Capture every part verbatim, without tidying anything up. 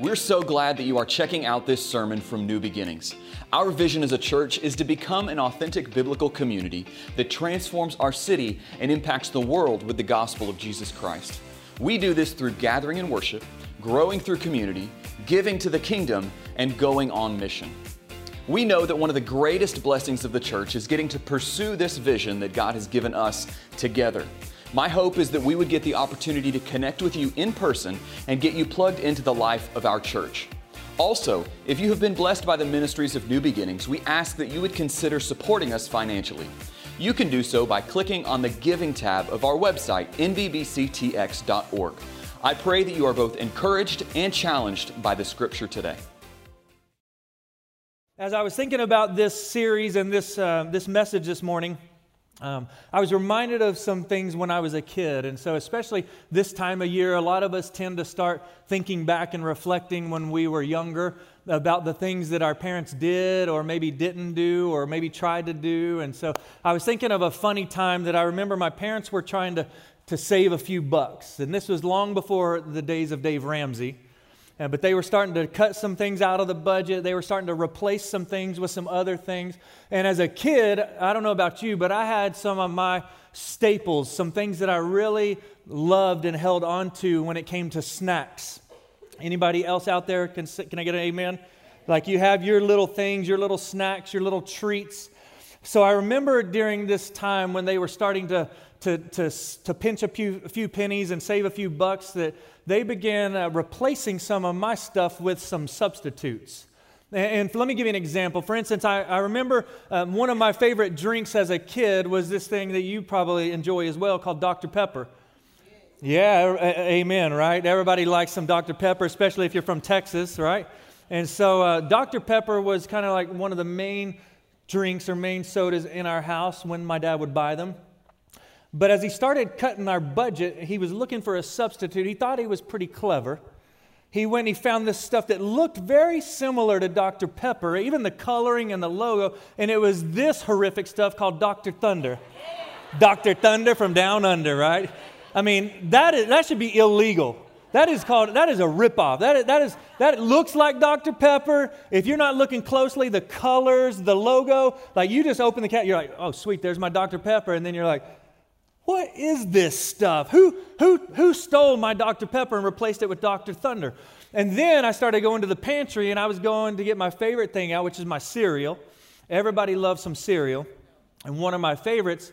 We're so glad that you are checking out this sermon from New Beginnings. Our vision as a church is to become an authentic biblical community that transforms our city and impacts the world with the gospel of Jesus Christ. We do this through gathering in worship, growing through community, giving to the kingdom, and going on mission. We know that one of the greatest blessings of the church is getting to pursue this vision that God has given us together. My hope is that we would get the opportunity to connect with you in person and get you plugged into the life of our church. Also, if you have been blessed by the ministries of New Beginnings, we ask that you would consider supporting us financially. You can do so by clicking on the Giving tab of our website, n b b c t x dot org. I pray that you are both encouraged and challenged by the Scripture today. As I was thinking about this series and this, uh, this message this morning, Um, I was reminded of some things when I was a kid, and so especially this time of year, a lot of us tend to start thinking back and reflecting when we were younger about the things that our parents did or maybe didn't do or maybe tried to do. And so I was thinking of a funny time that I remember my parents were trying to, to save a few bucks, and this was long before the days of Dave Ramsey. Uh, but they were starting to cut some things out of the budget. They were starting to replace some things with some other things. And as a kid, I don't know about you, but I had some of my staples, some things that I really loved and held on to when it came to snacks. Anybody else out there? Can, can I get an amen? Like you have your little things, your little snacks, your little treats. So I remember during this time when they were starting to To, to, to pinch a few, a few pennies and save a few bucks, that they began uh, replacing some of my stuff with some substitutes. And, and let me give you an example. For instance, I, I remember um, one of my favorite drinks as a kid was this thing that you probably enjoy as well called Doctor Pepper. Yeah, a- amen, right? Everybody likes some Doctor Pepper, especially if you're from Texas, right? And so uh, Doctor Pepper was kind of like one of the main drinks or main sodas in our house when my dad would buy them. But as he started cutting our budget, he was looking for a substitute. He thought he was pretty clever. He went and he found this stuff that looked very similar to Doctor Pepper, even the coloring and the logo, and it was this horrific stuff called Doctor Thunder. Yeah. Doctor Thunder from down under, right? I mean, that is that should be illegal. That is called, that is a ripoff. That is, that is, that looks like Doctor Pepper. If you're not looking closely, the colors, the logo, like you just open the cat, you're like, oh, sweet, there's my Doctor Pepper, and then you're like, what is this stuff? Who who who stole my Doctor Pepper and replaced it with Doctor Thunder? And then I started going to the pantry, and I was going to get my favorite thing out, which is my cereal. Everybody loves some cereal. And one of my favorites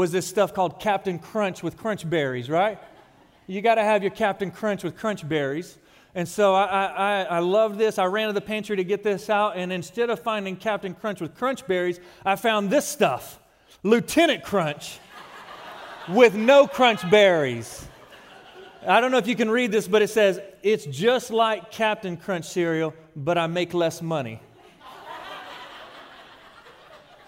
was this stuff called Cap'n Crunch with crunch berries, right? You got to have your Cap'n Crunch with crunch berries. And so I, I, I loved this. I ran to the pantry to get this out, and instead of finding Cap'n Crunch with crunch berries, I found this stuff, Lieutenant Crunch. With no crunch berries. I don't know if you can read this, but it says, it's just like Captain Crunch cereal, but I make less money.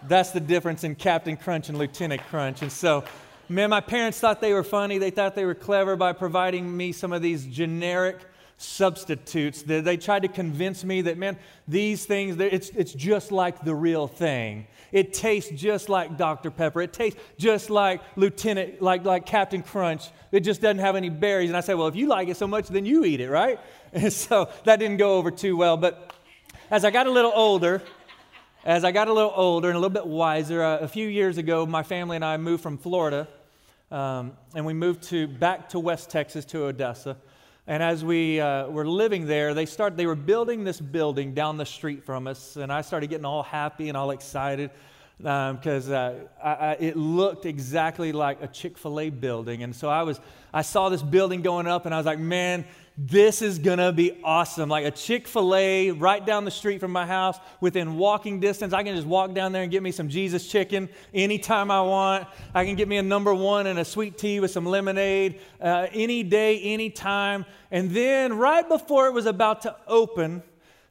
That's the difference in Captain Crunch and Lieutenant Crunch. And so, man, my parents thought they were funny. They thought they were clever by providing me some of these generic substitutes. They, they tried to convince me that, man, these things, it's, it's just like the real thing. It tastes just like Doctor Pepper. It tastes just like Lieutenant, like, like Captain Crunch. It just doesn't have any berries. And I said, well, if you like it so much, then you eat it, right? And so that didn't go over too well. But as I got a little older, as I got a little older and a little bit wiser, uh, a few years ago, my family and I moved from Florida, um, and we moved to back to West Texas to Odessa. And as we uh, were living there, they start, they were building this building down the street from us, and I started getting all happy and all excited because um, uh, I, I, it looked exactly like a Chick-fil-A building. And so I was, I saw this building going up, and I was like, man, this is going to be awesome. Like a Chick-fil-A right down the street from my house within walking distance. I can just walk down there and get me some Jesus chicken anytime I want. I can get me a number one and a sweet tea with some lemonade uh, any day, any time. And then right before it was about to open,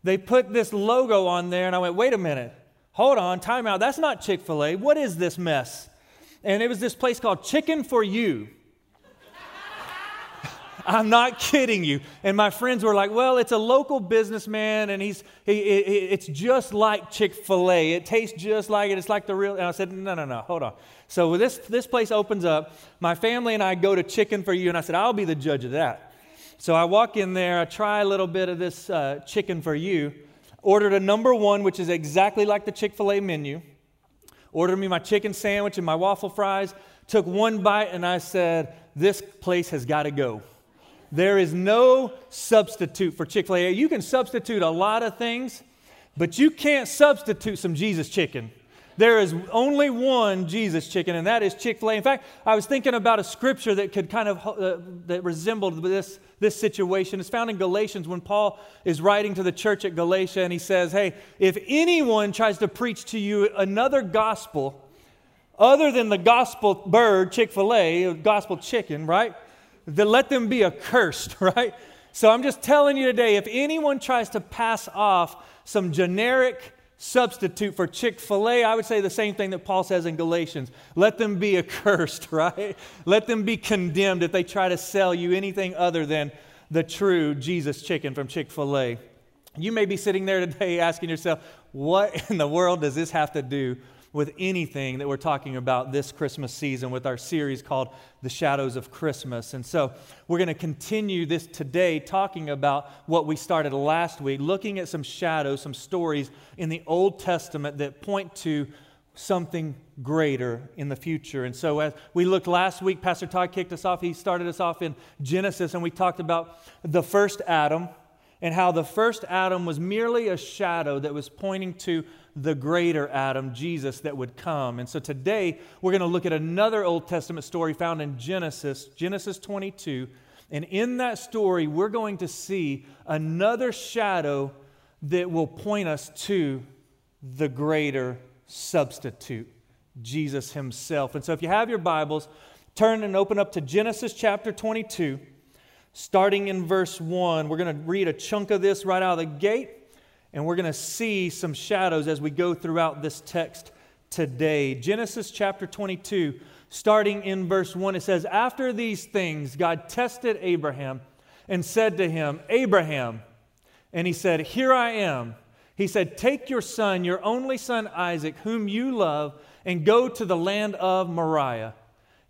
they put this logo on there. And I went, wait a minute. Hold on. Time out. That's not Chick-fil-A. What is this mess? And it was this place called Chicken for You. I'm not kidding you. And my friends were like, well, it's a local businessman, and he's he, it, it's just like Chick-fil-A. It tastes just like it. It's like the real. And I said, no, no, no, hold on. So this, this place opens up. My family and I go to Chicken for You, and I said, I'll be the judge of that. So I walk in there, I try a little bit of this uh, Chicken for You, ordered a number one, which is exactly like the Chick-fil-A menu, ordered me my chicken sandwich and my waffle fries, took one bite, and I said, this place has got to go. There is no substitute for Chick-fil-A. You can substitute a lot of things, but you can't substitute some Jesus chicken. There is only one Jesus chicken, and that is Chick-fil-A. In fact, I was thinking about a scripture that could kind of, uh, that resembled this, this situation. It's found in Galatians when Paul is writing to the church at Galatia, and he says, hey, if anyone tries to preach to you another gospel other than the gospel bird, Chick-fil-A, gospel chicken, right, then let them be accursed, right? So I'm just telling you today, if anyone tries to pass off some generic substitute for Chick-fil-A, I would say the same thing that Paul says in Galatians. Let them be accursed, right? Let them be condemned if they try to sell you anything other than the true Jesus chicken from Chick-fil-A. You may be sitting there today asking yourself, what in the world does this have to do with anything that we're talking about this Christmas season with our series called The Shadows of Christmas? And so we're going to continue this today talking about what we started last week, looking at some shadows, some stories in the Old Testament that point to something greater in the future. And so as we looked last week, Pastor Todd kicked us off. He started us off in Genesis, and we talked about the first Adam and how the first Adam was merely a shadow that was pointing to the greater Adam, Jesus, that would come. And so today, we're going to look at another Old Testament story found in Genesis, Genesis twenty-two. And in that story, we're going to see another shadow that will point us to the greater substitute, Jesus himself. And so if you have your Bibles, turn and open up to Genesis chapter twenty-two, starting in verse one. We're going to read a chunk of this right out of the gate. And we're going to see some shadows as we go throughout this text today. Genesis chapter twenty-two, starting in verse one, it says, after these things, God tested Abraham and said to him, Abraham. And he said, here I am. He said, take your son, your only son Isaac, whom you love, and go to the land of Moriah,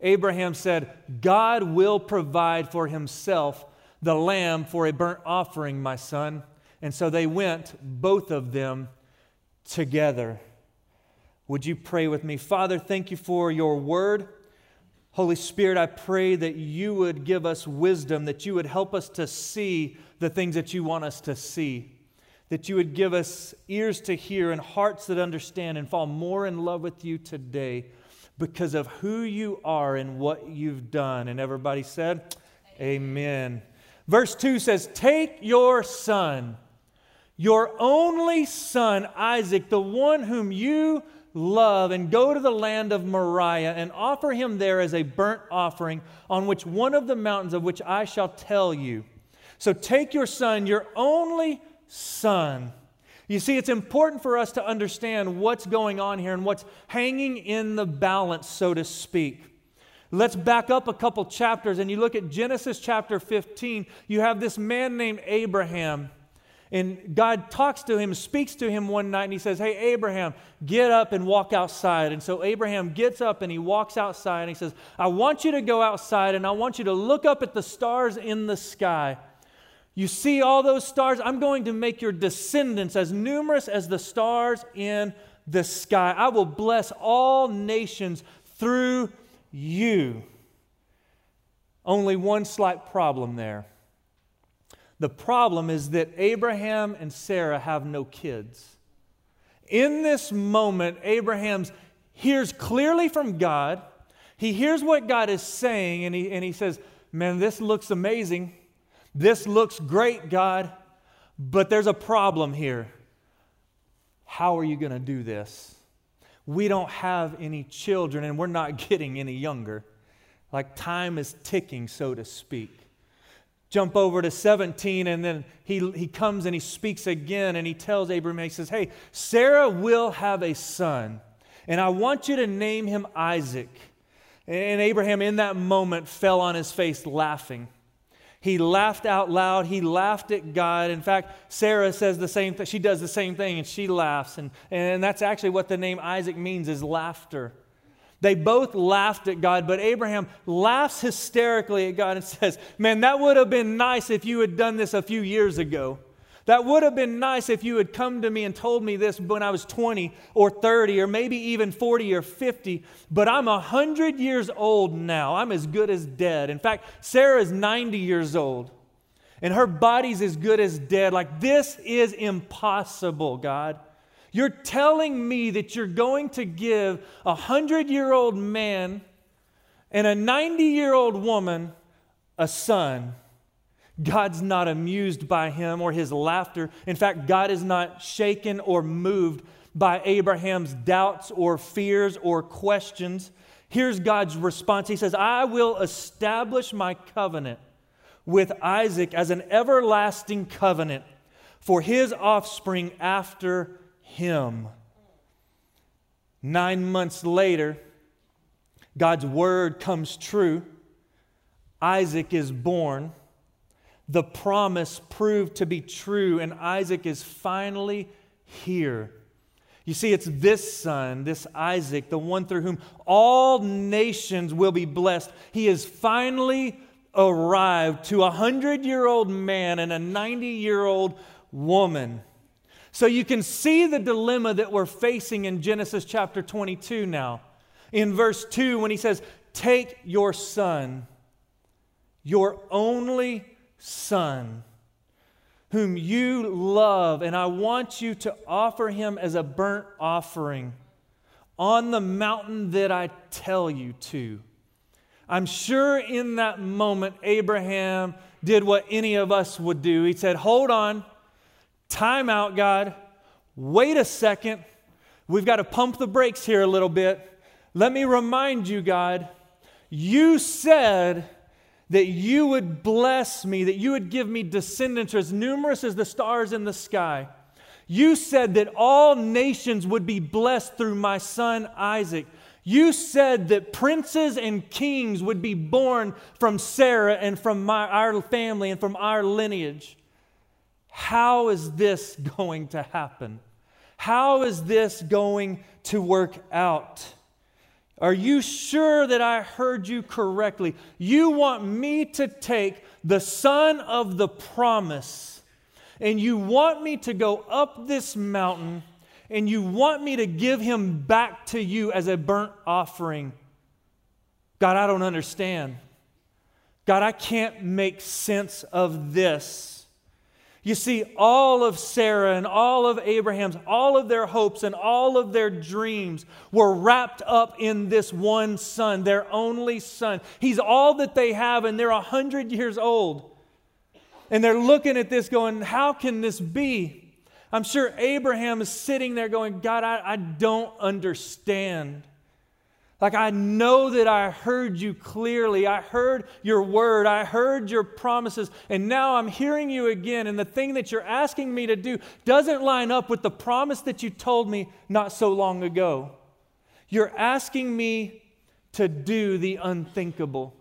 Abraham said, God will provide for himself the lamb for a burnt offering, my son. And so they went, both of them, together. Would you pray with me? Father, thank you for your word. Holy Spirit, I pray that you would give us wisdom, that you would help us to see the things that you want us to see, that you would give us ears to hear and hearts that understand and fall more in love with you today because of who you are and what you've done. And everybody said, amen. Verse two says, take your son, your only son, Isaac, the one whom you love, and go to the land of Moriah and offer him there as a burnt offering on which one of the mountains of which I shall tell you. So take your son, your only son. You see, it's important for us to understand what's going on here and what's hanging in the balance, so to speak. Let's back up a couple chapters, and you look at Genesis chapter fifteen. You have this man named Abraham, and God talks to him, speaks to him one night, and he says, hey, Abraham, get up and walk outside. And so Abraham gets up, and he walks outside, and he says, I want you to go outside, and I want you to look up at the stars in the sky. You see all those stars? I'm going to make your descendants as numerous as the stars in the sky. I will bless all nations through you. Only one slight problem there. The problem is that Abraham and Sarah have no kids. In this moment, Abraham hears clearly from God. He hears what God is saying, and he, and he says, man, this looks amazing. This looks great, God, but there's a problem here. How are you going to do this? We don't have any children, and we're not getting any younger. Like time is ticking, so to speak. Jump over to seventeen, and then he, he comes and he speaks again, and he tells Abraham, he says, hey, Sarah will have a son, and I want you to name him Isaac. And Abraham, in that moment, fell on his face laughing. He laughed out loud. He laughed at God. In fact, Sarah says the same thing. She does the same thing, and she laughs. And, and that's actually what the name Isaac means, is laughter. They both laughed at God, but Abraham laughs hysterically at God and says, man, that would have been nice if you had done this a few years ago. That would have been nice if you had come to me and told me this when I was twenty or thirty or maybe even forty or fifty, but I'm one hundred years old now. I'm as good as dead. In fact, Sarah is ninety years old, and her body's as good as dead. Like, this is impossible, God. You're telling me that you're going to give a hundred-year-old man and a ninety-year-old woman a son. God's not amused by him or his laughter. In fact, God is not shaken or moved by Abraham's doubts or fears or questions. Here's God's response. He says, I will establish my covenant with Isaac as an everlasting covenant for his offspring after him. Nine months later, God's word comes true. Isaac is born. The promise proved to be true, and Isaac is finally here. You see, it's this son, this Isaac, the one through whom all nations will be blessed. He has finally arrived to a hundred-year-old man and a ninety-year-old woman. So you can see the dilemma that we're facing in Genesis chapter twenty-two now. In verse two, when he says, take your son, your only son, whom you love, and I want you to offer him as a burnt offering on the mountain that I tell you to. I'm sure in that moment, Abraham did what any of us would do. He said, hold on, time out, God, wait a second, we've got to pump the brakes here a little bit. Let me remind you, God, you said that you would bless me, that you would give me descendants as numerous as the stars in the sky. You said that all nations would be blessed through my son Isaac. You said that princes and kings would be born from Sarah and from my, our family and from our lineage. How is this going to happen? How is this going to work out? Are you sure that I heard you correctly? You want me to take the son of the promise, and you want me to go up this mountain, and you want me to give him back to you as a burnt offering. God, I don't understand. God, I can't make sense of this. You see, all of Sarah and all of Abraham's, all of their hopes and all of their dreams were wrapped up in this one son, their only son. He's all that they have, and they're one hundred years old. And they're looking at this going, how can this be? I'm sure Abraham is sitting there going, God, I, I don't understand. Like, I know that I heard you clearly. I heard your word. I heard your promises. And now I'm hearing you again. And the thing that you're asking me to do doesn't line up with the promise that you told me not so long ago. You're asking me to do the unthinkable.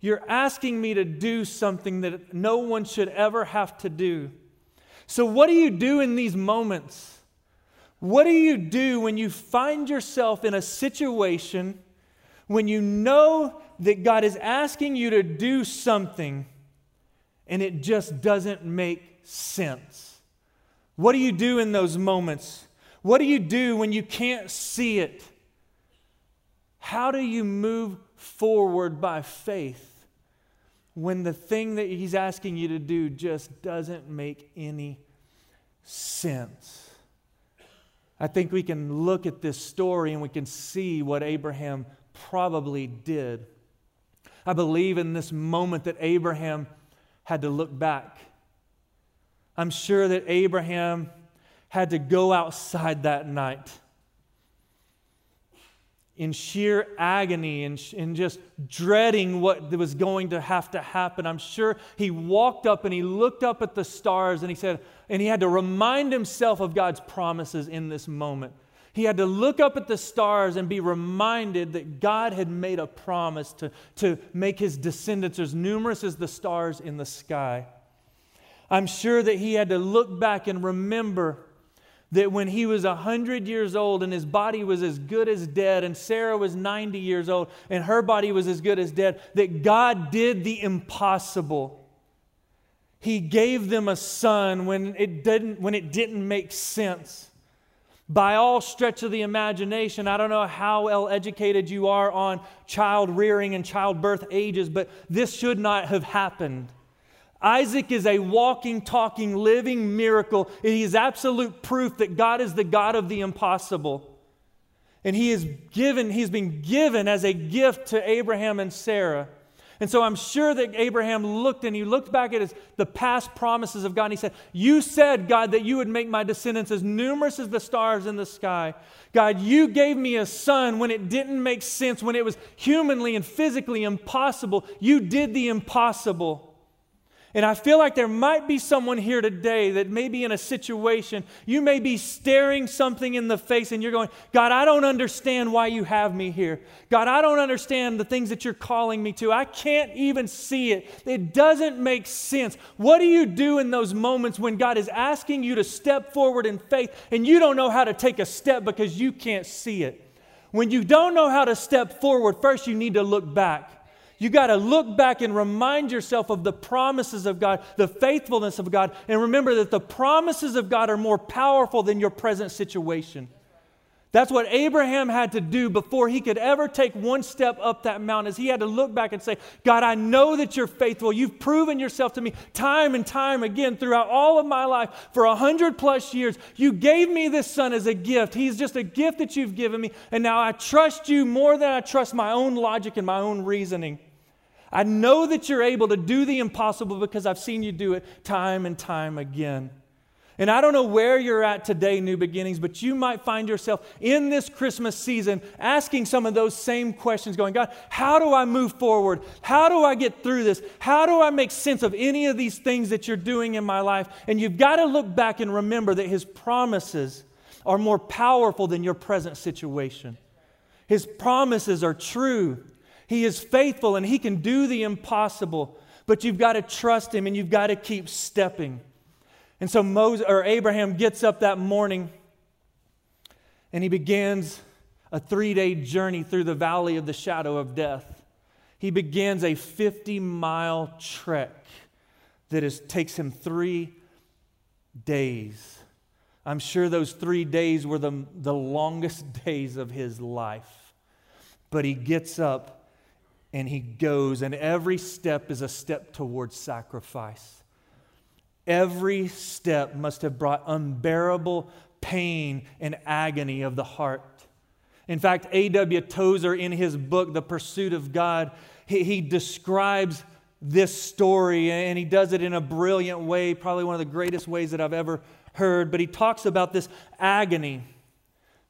You're asking me to do something that no one should ever have to do. So what do you do in these moments? What do you do when you find yourself in a situation when you know that God is asking you to do something and it just doesn't make sense? What do you do in those moments? What do you do when you can't see it? How do you move forward by faith? when the thing that he's asking you to do just doesn't make any sense. I think we can look at this story and we can see what Abraham probably did. I believe in this moment that Abraham had to look back. I'm sure that Abraham had to go outside that night in sheer agony and, and just dreading what was going to have to happen. I'm sure he walked up and he looked up at the stars and he said, and he had to remind himself of God's promises in this moment. He had to look up at the stars and be reminded that God had made a promise to, to make his descendants as numerous as the stars in the sky. I'm sure that he had to look back and remember that when he was one hundred years old and his body was as good as dead, and Sarah was ninety years old and her body was as good as dead, that God did the impossible. He gave them a son when it didn't, when it didn't make sense. By all stretch of the imagination, I don't know how well educated you are on child rearing and childbirth ages, but this should not have happened. Isaac is a walking, talking, living miracle. He is absolute proof that God is the God of the impossible. And he is given, he's been given as a gift to Abraham and Sarah. And so I'm sure that Abraham looked and he looked back at his, the past promises of God. And he said, you said, God, that you would make my descendants as numerous as the stars in the sky. God, you gave me a son when it didn't make sense, when it was humanly and physically impossible. You did the impossible. And I feel like there might be someone here today that may be in a situation, you may be staring something in the face and you're going, God, I don't understand why you have me here. God, I don't understand the things that you're calling me to. I can't even see it. It doesn't make sense. What do you do in those moments when God is asking you to step forward in faith and you don't know how to take a step because you can't see it? When you don't know how to step forward, first you need to look back. You got to look back and remind yourself of the promises of God, the faithfulness of God, and remember that the promises of God are more powerful than your present situation. That's what Abraham had to do before he could ever take one step up that mountain, is he had to look back and say, God, I know that you're faithful. You've proven yourself to me time and time again throughout all of my life for a hundred plus years. You gave me this son as a gift. He's just a gift that you've given me. And now I trust you more than I trust my own logic and my own reasoning. I know that you're able to do the impossible because I've seen you do it time and time again. And I don't know where you're at today, New Beginnings, but you might find yourself in this Christmas season asking some of those same questions, going, God, how do I move forward? How do I get through this? How do I make sense of any of these things that you're doing in my life? And you've got to look back and remember that His promises are more powerful than your present situation. His promises are true. He is faithful and He can do the impossible, but you've got to trust Him and you've got to keep stepping. And so Moses, or Abraham gets up that morning and he begins a three-day journey through the valley of the shadow of death. He begins a fifty-mile trek that is, takes him three days. I'm sure those three days were the, the longest days of his life. But he gets up and he goes, and every step is a step towards sacrifice. Every step must have brought unbearable pain and agony of the heart. In fact, A W Tozer, in his book, The Pursuit of God, he, he describes this story, and he does it in a brilliant way, probably one of the greatest ways that I've ever heard. But he talks about this agony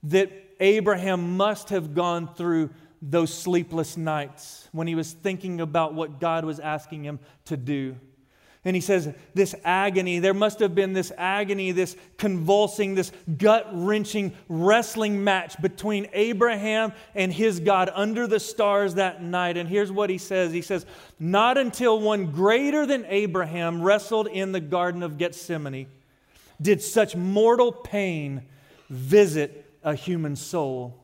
that Abraham must have gone through those sleepless nights when he was thinking about what God was asking him to do. And he says, this agony, there must have been this agony, this convulsing, this gut-wrenching wrestling match between Abraham and his God under the stars that night. And here's what he says. He says, not until one greater than Abraham wrestled in the Garden of Gethsemane did such mortal pain visit a human soul.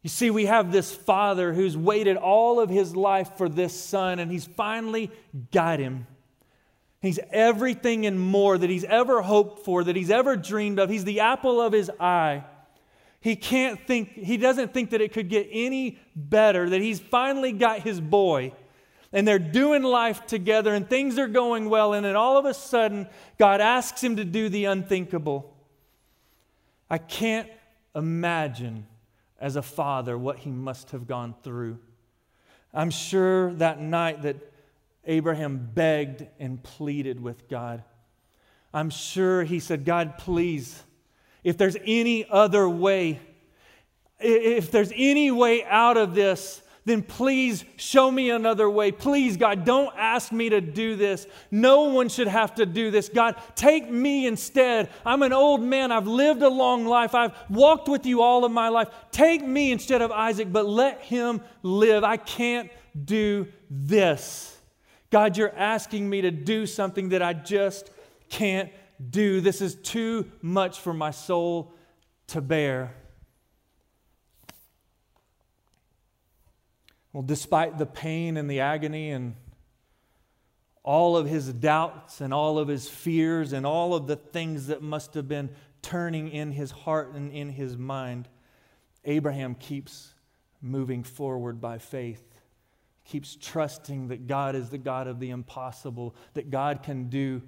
You see, we have this father who's waited all of his life for this son, and he's finally got him. He's everything and more that he's ever hoped for, that he's ever dreamed of. He's the apple of his eye. He can't think, he doesn't think that it could get any better, that he's finally got his boy. and they're doing life together and things are going well, and then all of a sudden God asks him to do the unthinkable. I can't imagine as a father what he must have gone through. I'm sure that night that Abraham begged and pleaded with God. I'm sure he said, God, please, if there's any other way, if there's any way out of this, then please show me another way. Please, God, don't ask me to do this. No one should have to do this. God, take me instead. I'm an old man. I've lived a long life. I've walked with you all of my life. Take me instead of Isaac, but let him live. I can't do this. God, you're asking me to do something that I just can't do. This is too much for my soul to bear. Well, despite the pain and the agony and all of his doubts and all of his fears and all of the things that must have been turning in his heart and in his mind, Abraham keeps moving forward by faith. He keeps trusting that God is the God of the impossible, that God can do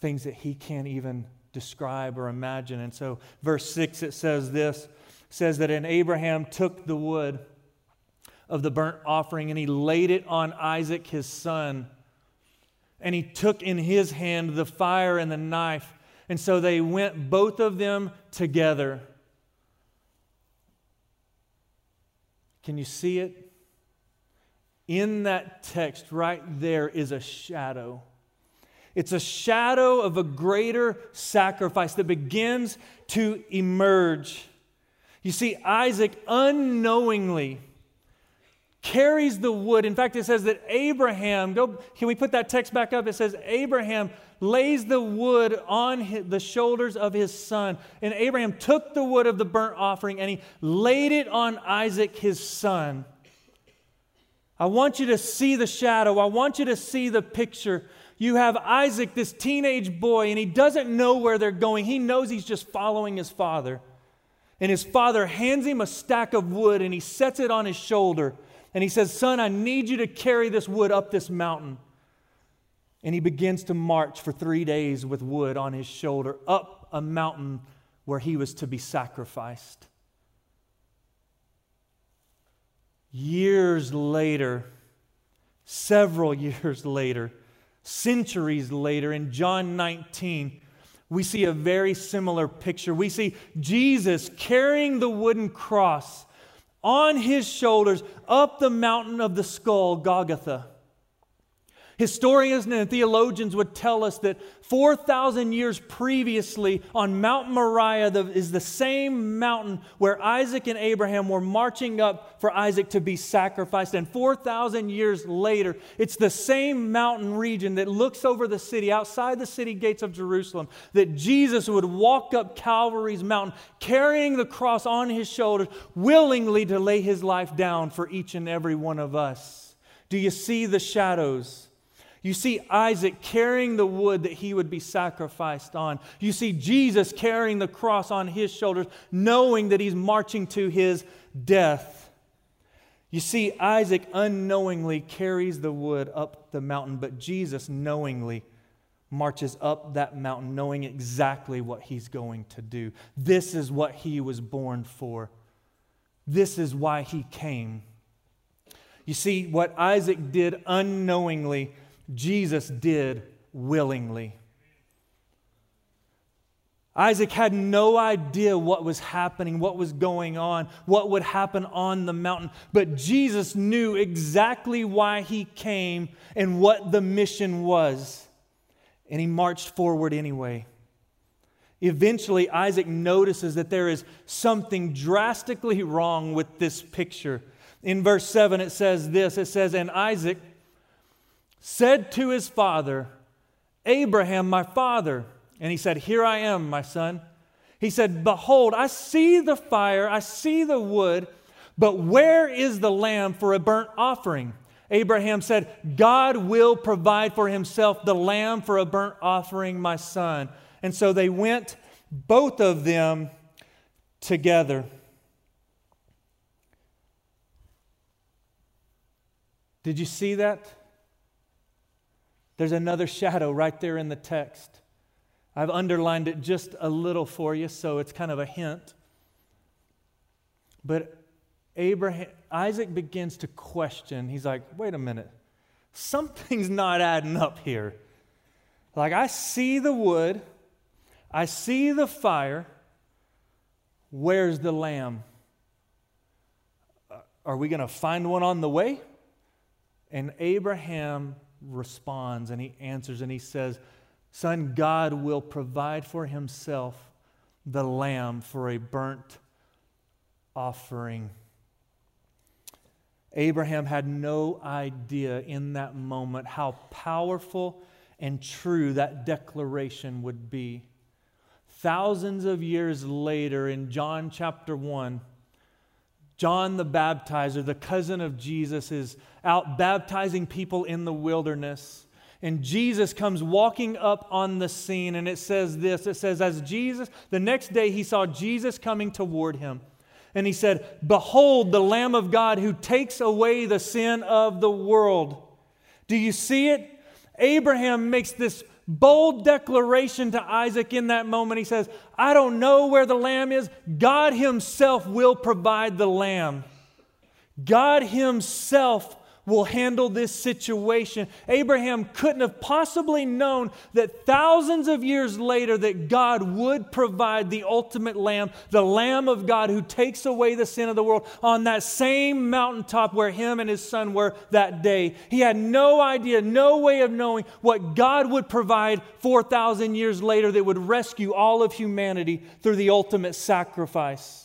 things that he can't even describe or imagine. And so verse six, it says this, it says that and Abraham took the wood of the burnt offering, and he laid it on Isaac his son. And he took in his hand the fire and the knife. And so they went, both of them, together. Can you see it? In that text right there is a shadow. It's a shadow of a greater sacrifice that begins to emerge. You see, Isaac unknowingly carries the wood. In fact, it says that Abraham, go, can we put that text back up? It says Abraham lays the wood on his, the shoulders of his son. And Abraham took the wood of the burnt offering and he laid it on Isaac, his son. I want you to see the shadow. I want you to see the picture. You have Isaac, this teenage boy, and he doesn't know where they're going. He knows he's just following his father. And his father hands him a stack of wood and he sets it on his shoulder. And he says, son, I need you to carry this wood up this mountain. And he begins to march for three days with wood on his shoulder up a mountain where he was to be sacrificed. Years later, several years later, centuries later, in John nineteen, we see a very similar picture. We see Jesus carrying the wooden cross on his shoulders up the mountain of the skull, Golgotha. Historians and theologians would tell us that four thousand years previously on Mount Moriah the, is the same mountain where Isaac and Abraham were marching up for Isaac to be sacrificed. And four thousand years later, it's the same mountain region that looks over the city, outside the city gates of Jerusalem, that Jesus would walk up Calvary's mountain, carrying the cross on his shoulders, willingly to lay his life down for each and every one of us. Do you see the shadows? You see Isaac carrying the wood that he would be sacrificed on. You see Jesus carrying the cross on his shoulders, knowing that he's marching to his death. You see Isaac unknowingly carries the wood up the mountain, but Jesus knowingly marches up that mountain, knowing exactly what he's going to do. This is what he was born for. This is why he came. You see, what Isaac did unknowingly, Jesus did willingly. Isaac had no idea what was happening, what was going on, what would happen on the mountain, but Jesus knew exactly why he came and what the mission was, and he marched forward anyway. Eventually, Isaac notices that there is something drastically wrong with this picture. In verse seven, it says this, it says, and Isaac said to his father, Abraham, my father. And he said, here I am, my son. He said, behold, I see the fire, I see the wood, but where is the lamb for a burnt offering? Abraham said, God will provide for himself the lamb for a burnt offering, my son. And so they went, both of them, together. Did you see that? There's another shadow right there in the text. I've underlined it just a little for you, so it's kind of a hint. But Abraham, Isaac begins to question. He's like, wait a minute. Something's not adding up here. Like, I see the wood. I see the fire. Where's the lamb? Are we going to find one on the way? And Abraham responds and he answers and he says, son, God will provide for himself the lamb for a burnt offering. Abraham had no idea in that moment how powerful and true that declaration would be. Thousands of years later in John chapter one, John the baptizer, the cousin of Jesus, is out baptizing people in the wilderness. And Jesus comes walking up on the scene, and it says this. It says, as Jesus, the next day he saw Jesus coming toward him. And he said, behold, the Lamb of God who takes away the sin of the world. Do you see it? Abraham makes this bold declaration to Isaac in that moment. He says, I don't know where the lamb is. God himself will provide the lamb. God himself will handle this situation. Abraham couldn't have possibly known that thousands of years later that God would provide the ultimate lamb, the Lamb of God who takes away the sin of the world on that same mountaintop where him and his son were that day. He had no idea, no way of knowing what God would provide four thousand years later that would rescue all of humanity through the ultimate sacrifice.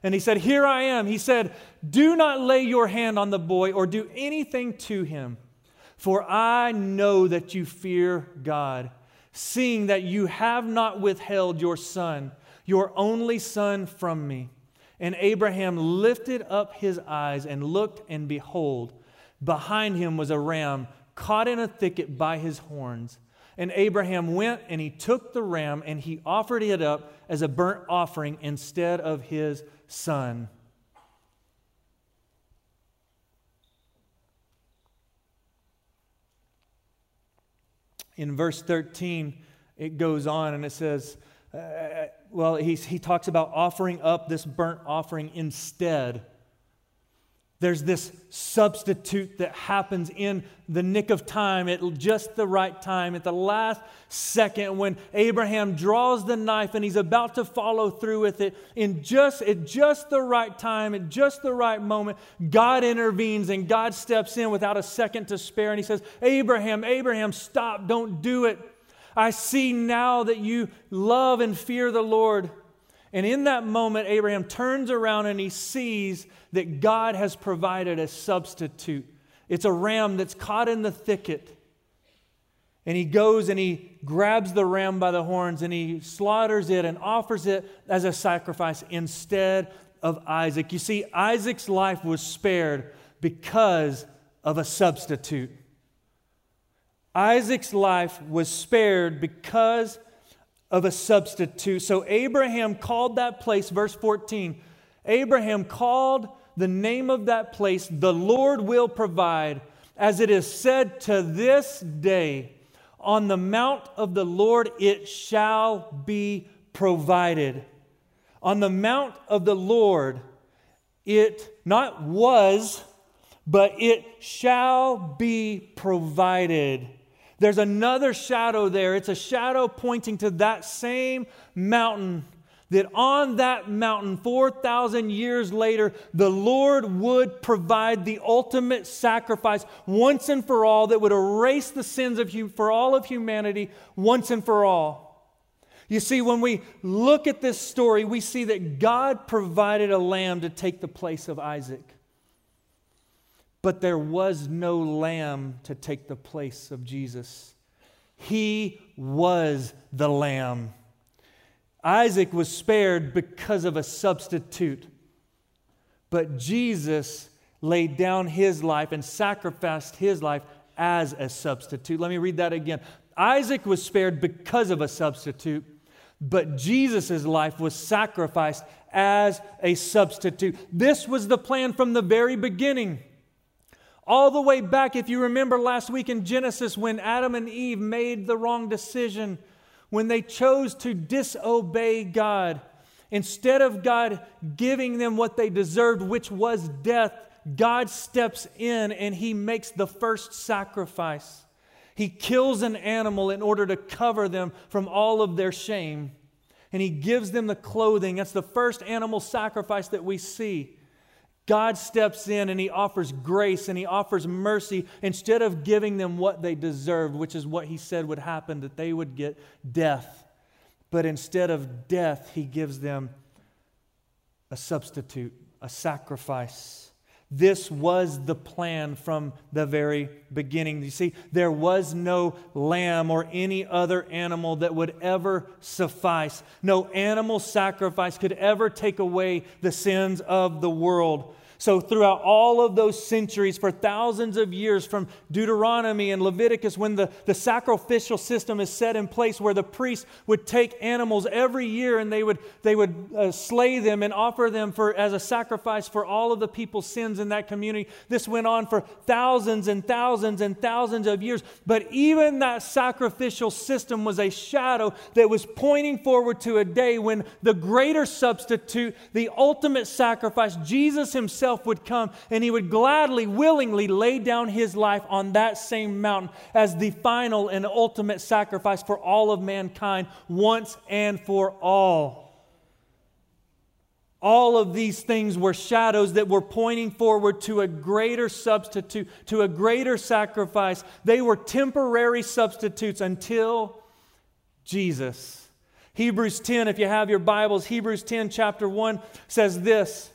And he said, here I am. He said, do not lay your hand on the boy or do anything to him, for I know that you fear God, seeing that you have not withheld your son, your only son, from me. And Abraham lifted up his eyes and looked, and behold, behind him was a ram caught in a thicket by his horns. And Abraham went and he took the ram and he offered it up as a burnt offering instead of his son. In verse thirteen, it goes on and it says, uh, well, he, he talks about offering up this burnt offering instead. There's this substitute that happens in the nick of time, at just the right time, at the last second, when Abraham draws the knife and he's about to follow through with it. In just at just the right time, at just the right moment, God intervenes and God steps in without a second to spare. And he says, Abraham, Abraham, stop, don't do it. I see now that you love and fear the Lord. And in that moment, Abraham turns around and he sees that God has provided a substitute. It's a ram that's caught in the thicket. And he goes and he grabs the ram by the horns and he slaughters it and offers it as a sacrifice instead of Isaac. You see, Isaac's life was spared because of a substitute. Isaac's life was spared because of a substitute. So Abraham called that place, verse fourteen, Abraham called the name of that place, the Lord will provide, as it is said to this day, on the mount of the Lord it shall be provided. On the mount of the Lord it not was, but it shall be provided. There's another shadow there. It's a shadow pointing to that same mountain, that on that mountain, four thousand years later, the Lord would provide the ultimate sacrifice once and for all that would erase the sins of hum- for all of humanity once and for all. You see, when we look at this story, we see that God provided a lamb to take the place of Isaac. But there was no lamb to take the place of Jesus. He was the lamb. Isaac was spared because of a substitute. But Jesus laid down his life and sacrificed his life as a substitute. Let me read that again. Isaac was spared because of a substitute, but Jesus' life was sacrificed as a substitute. This was the plan from the very beginning. All the way back, if you remember last week in Genesis, when Adam and Eve made the wrong decision, when they chose to disobey God, instead of God giving them what they deserved, which was death, God steps in and He makes the first sacrifice. He kills an animal in order to cover them from all of their shame. And He gives them the clothing. That's the first animal sacrifice that we see. God steps in and He offers grace and He offers mercy instead of giving them what they deserved, which is what He said would happen, that they would get death. But instead of death, He gives them a substitute, a sacrifice. This was the plan from the very beginning. You see, there was no lamb or any other animal that would ever suffice. No animal sacrifice could ever take away the sins of the world. So throughout all of those centuries, for thousands of years, from Deuteronomy and Leviticus, when the, the sacrificial system is set in place where the priests would take animals every year and they would, they would uh, slay them and offer them for as a sacrifice for all of the people's sins in that community. This went on for thousands and thousands and thousands of years. But even that sacrificial system was a shadow that was pointing forward to a day when the greater substitute, the ultimate sacrifice, Jesus Himself, would come and He would gladly, willingly lay down His life on that same mountain as the final and ultimate sacrifice for all of mankind once and for all. All of these things were shadows that were pointing forward to a greater substitute, to a greater sacrifice. They were temporary substitutes until Jesus. Hebrews ten, if you have your Bibles, Hebrews ten chapter one says this: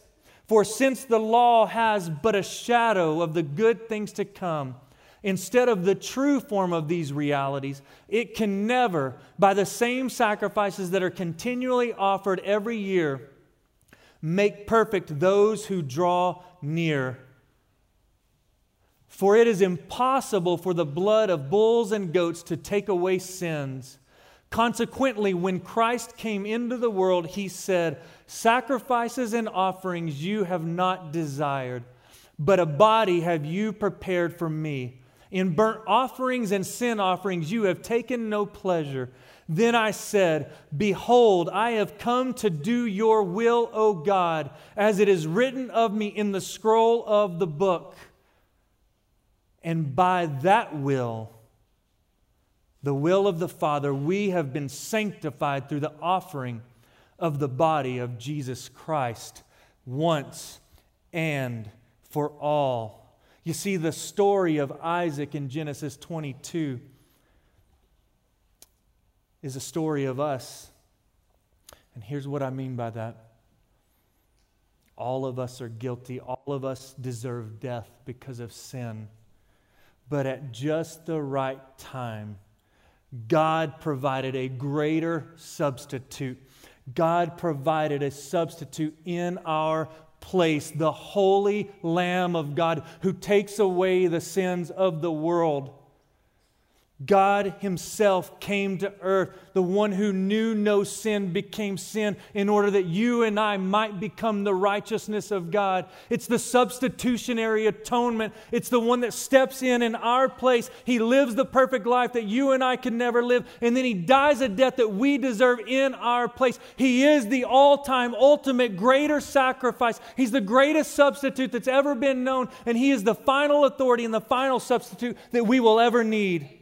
"For since the law has but a shadow of the good things to come, instead of the true form of these realities, it can never, by the same sacrifices that are continually offered every year, make perfect those who draw near. For it is impossible for the blood of bulls and goats to take away sins. Consequently, when Christ came into the world, He said, 'Sacrifices and offerings you have not desired, but a body have you prepared for me. In burnt offerings and sin offerings you have taken no pleasure.' Then I said, 'Behold, I have come to do your will, O God, as it is written of me in the scroll of the book.' And by that will, the will of the Father, we have been sanctified through the offering of the body of Jesus Christ once and for all." You see, the story of Isaac in Genesis twenty-two is a story of us. And here's what I mean by that. All of us are guilty. All of us deserve death because of sin. But at just the right time, God provided a greater substitute. God provided a substitute in our place, the Holy Lamb of God who takes away the sins of the world. God Himself came to earth. The one who knew no sin became sin in order that you and I might become the righteousness of God. It's the substitutionary atonement. It's the one that steps in in our place. He lives the perfect life that you and I could never live. And then He dies a death that we deserve in our place. He is the all-time, ultimate, greater sacrifice. He's the greatest substitute that's ever been known. And He is the final authority and the final substitute that we will ever need.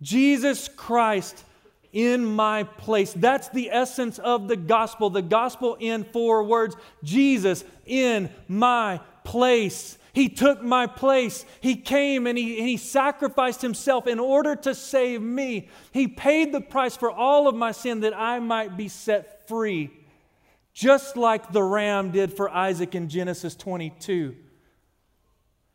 Jesus Christ in my place. That's the essence of the gospel. The gospel in four words: Jesus in my place. He took my place. He came and he, and he sacrificed Himself in order to save me. He paid the price for all of my sin that I might be set free, just like the ram did for Isaac in Genesis twenty-two.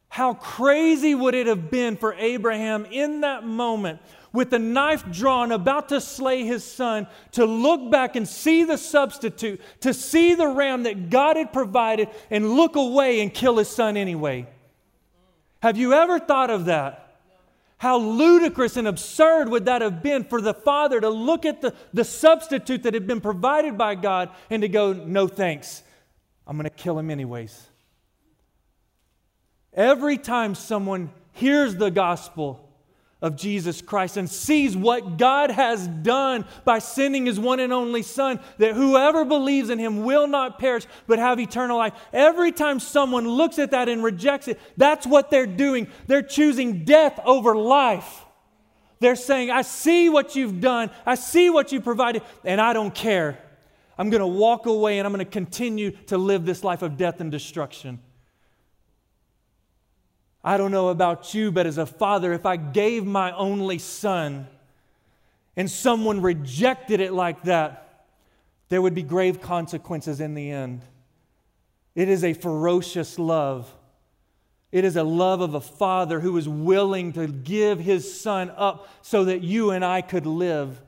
How crazy would it have been for Abraham in that moment, with the knife drawn, about to slay his son, to look back and see the substitute, to see the ram that God had provided, and look away and kill his son anyway. Have you ever thought of that? How ludicrous and absurd would that have been for the father to look at the, the substitute that had been provided by God and to go, no thanks, I'm going to kill him anyways. Every time someone hears the gospel of Jesus Christ and sees what God has done by sending His one and only Son, that whoever believes in Him will not perish but have eternal life. Every time someone looks at that and rejects it, that's what they're doing. They're choosing death over life. They're saying, I see what you've done, I see what you provided, and I don't care. I'm going to walk away and I'm going to continue to live this life of death and destruction. I don't know about you, but as a father, if I gave my only son and someone rejected it like that, there would be grave consequences in the end. It is a ferocious love. It is a love of a father who is willing to give his son up so that you and I could live.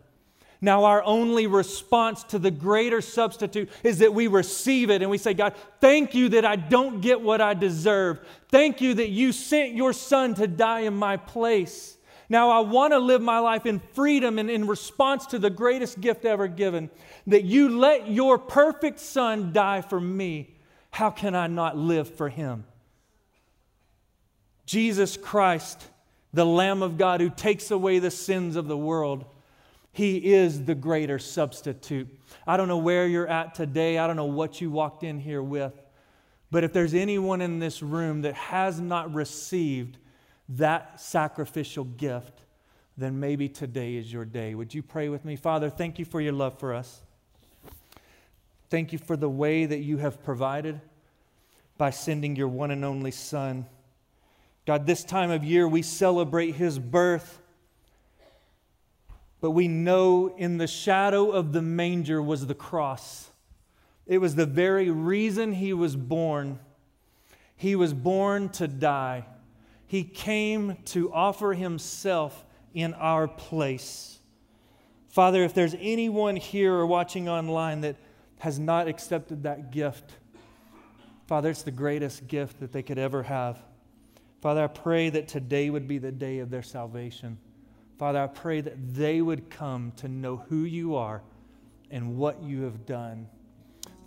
Now, our only response to the greater substitute is that we receive it and we say, God, thank you that I don't get what I deserve. Thank you that you sent your son to die in my place. Now, I want to live my life in freedom and in response to the greatest gift ever given, that you let your perfect son die for me. How can I not live for him? Jesus Christ, the Lamb of God who takes away the sins of the world, He is the greater substitute. I don't know where you're at today. I don't know what you walked in here with. But if there's anyone in this room that has not received that sacrificial gift, then maybe today is your day. Would you pray with me? Father, thank you for your love for us. Thank you for the way that you have provided by sending your one and only Son. God, this time of year we celebrate His birth. But we know in the shadow of the manger was the cross. It was the very reason He was born. He was born to die. He came to offer Himself in our place. Father, if there's anyone here or watching online that has not accepted that gift, Father, it's the greatest gift that they could ever have. Father, I pray that today would be the day of their salvation. Father, I pray that they would come to know who you are and what you have done.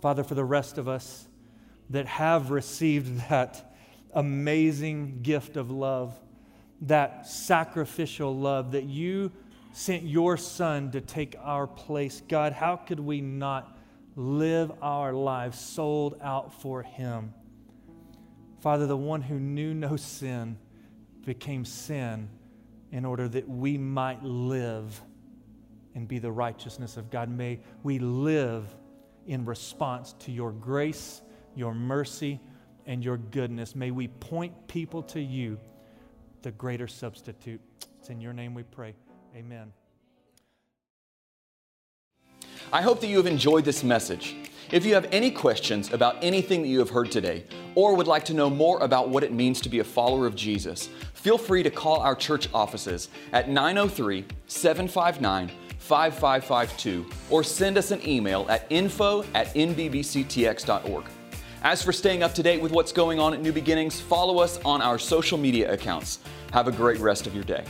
Father, for the rest of us that have received that amazing gift of love, that sacrificial love, that you sent your Son to take our place, God, how could we not live our lives sold out for Him? Father, the one who knew no sin became sin, in order that we might live and be the righteousness of God. May we live in response to your grace, your mercy, and your goodness. May we point people to you, the greater substitute. It's in your name we pray. Amen. I hope that you have enjoyed this message. If you have any questions about anything that you have heard today, or would like to know more about what it means to be a follower of Jesus, feel free to call our church offices at nine oh three, seven five nine, five five five two or send us an email at info at n b b c t x dot org. As for staying up to date with what's going on at New Beginnings, follow us on our social media accounts. Have a great rest of your day.